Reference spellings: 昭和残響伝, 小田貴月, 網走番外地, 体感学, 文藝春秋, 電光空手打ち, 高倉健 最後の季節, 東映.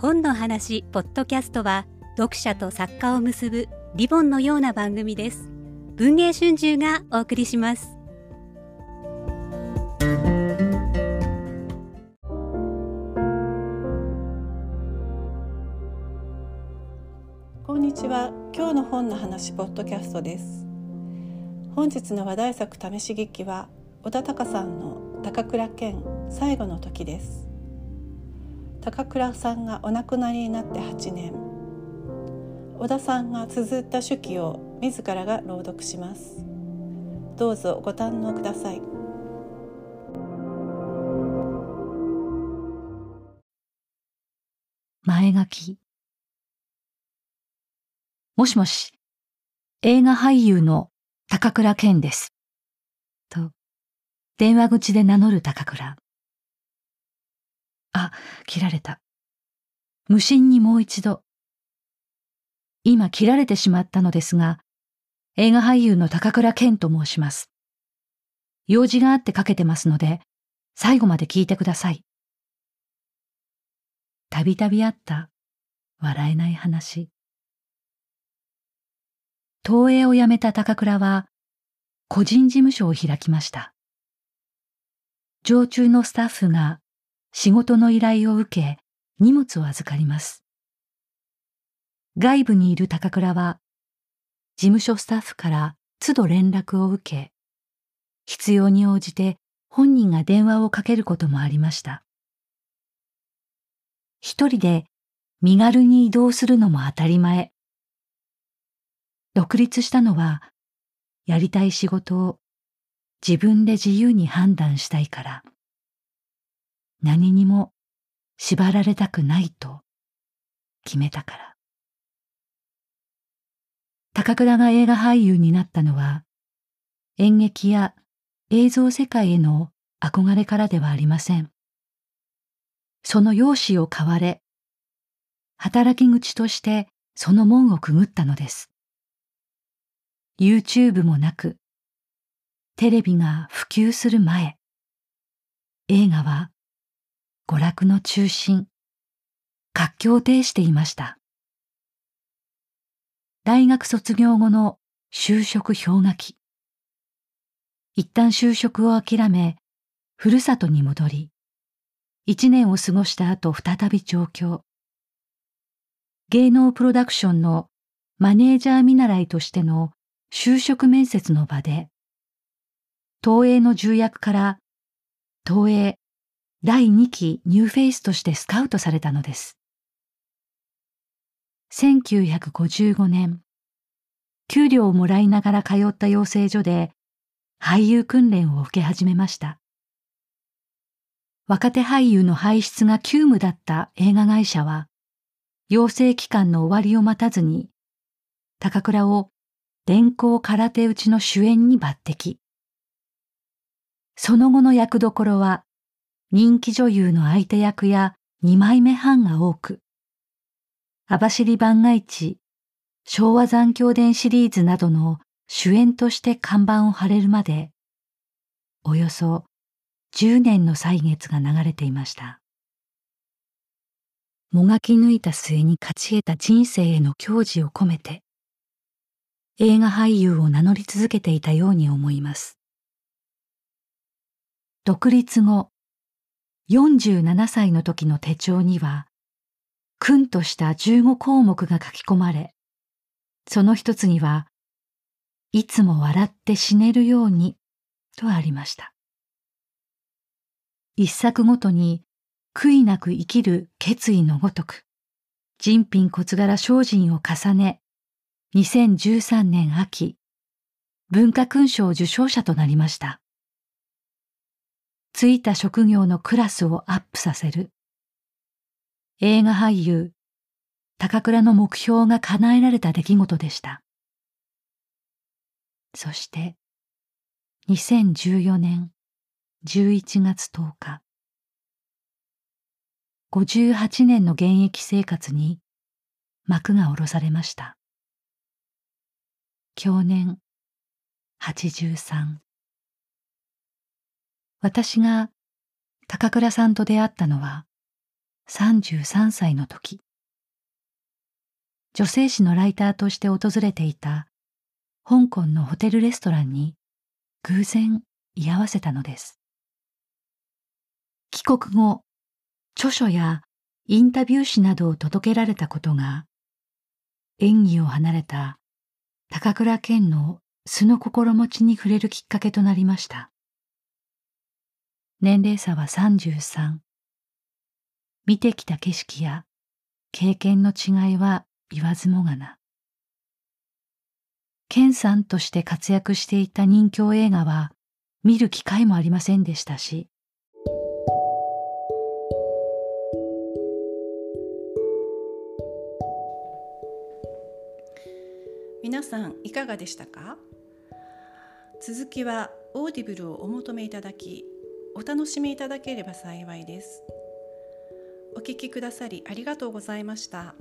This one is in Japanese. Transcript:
本の話ポッドキャストは読者と作家を結ぶリボンのような番組です。文藝春秋がお送りします。こんにちは。今日の本の話ポッドキャストです。本日の話題作試し劇は小田貴さんの高倉健最後の時です。高倉さんがお亡くなりになって8年、小田さんが綴った手記を自らが朗読します。どうぞご堪能ください。前書き。もしもし、映画俳優の高倉健ですと電話口で名乗る高倉。あ、切られた。無心にもう一度。今切られてしまったのですが、映画俳優の高倉健と申します。用事があってかけてますので、最後まで聞いてください。たびたびあった笑えない話。東映を辞めた高倉は、個人事務所を開きました。常駐のスタッフが仕事の依頼を受け、荷物を預かります。外部にいる高倉は、事務所スタッフから都度連絡を受け、必要に応じて本人が電話をかけることもありました。一人で身軽に移動するのも当たり前。独立したのは、やりたい仕事を自分で自由に判断したいから。何にも縛られたくないと決めたから。高倉が映画俳優になったのは、演劇や映像世界への憧れからではありません。その容姿を買われ、働き口としてその門をくぐったのです。YouTube もなく、テレビが普及する前、映画は娯楽の中心、活況を呈していました。大学卒業後の就職氷河期。一旦就職を諦め、ふるさとに戻り、1年を過ごした後再び上京。芸能プロダクションのマネージャー見習いとしての就職面接の場で、東映の重役から東映第2期ニューフェイスとしてスカウトされたのです。1955年、給料をもらいながら通った養成所で俳優訓練を受け始めました。若手俳優の輩出が急務だった映画会社は、養成期間の終わりを待たずに、高倉を電光空手打ちの主演に抜擢。その後の役どころは、人気女優の相手役や二枚目班が多く、網走番外地、昭和残響伝シリーズなどの主演として看板を張れるまで、およそ10年の歳月が流れていました。もがき抜いた末に勝ち得た人生への矜持を込めて、映画俳優を名乗り続けていたように思います。独立後、47歳の時の手帳には、訓とした15項目が書き込まれ、その一つには、いつも笑って死ねるように、とありました。一作ごとに、悔いなく生きる決意のごとく、人品骨柄精進を重ね、2013年秋、文化勲章受章者となりました。ついた職業のクラスをアップさせる。映画俳優、高倉の目標が叶えられた出来事でした。そして、2014年11月10日。58年の現役生活に幕が下ろされました。享年83。私が高倉さんと出会ったのは33歳の時、女性誌のライターとして訪れていた香港のホテルレストランに偶然居合わせたのです。帰国後、著書やインタビュー誌などを届けられたことが、演技を離れた高倉健の素の心持ちに触れるきっかけとなりました。年齢差は33。見てきた景色や経験の違いは言わずもがな。健さんとして活躍していた任侠映画は見る機会もありませんでしたし、皆さんいかがでしたか？続きはオーディブルをお求めいただき、お楽しみいただければ幸いです。お聞きくださりありがとうございました。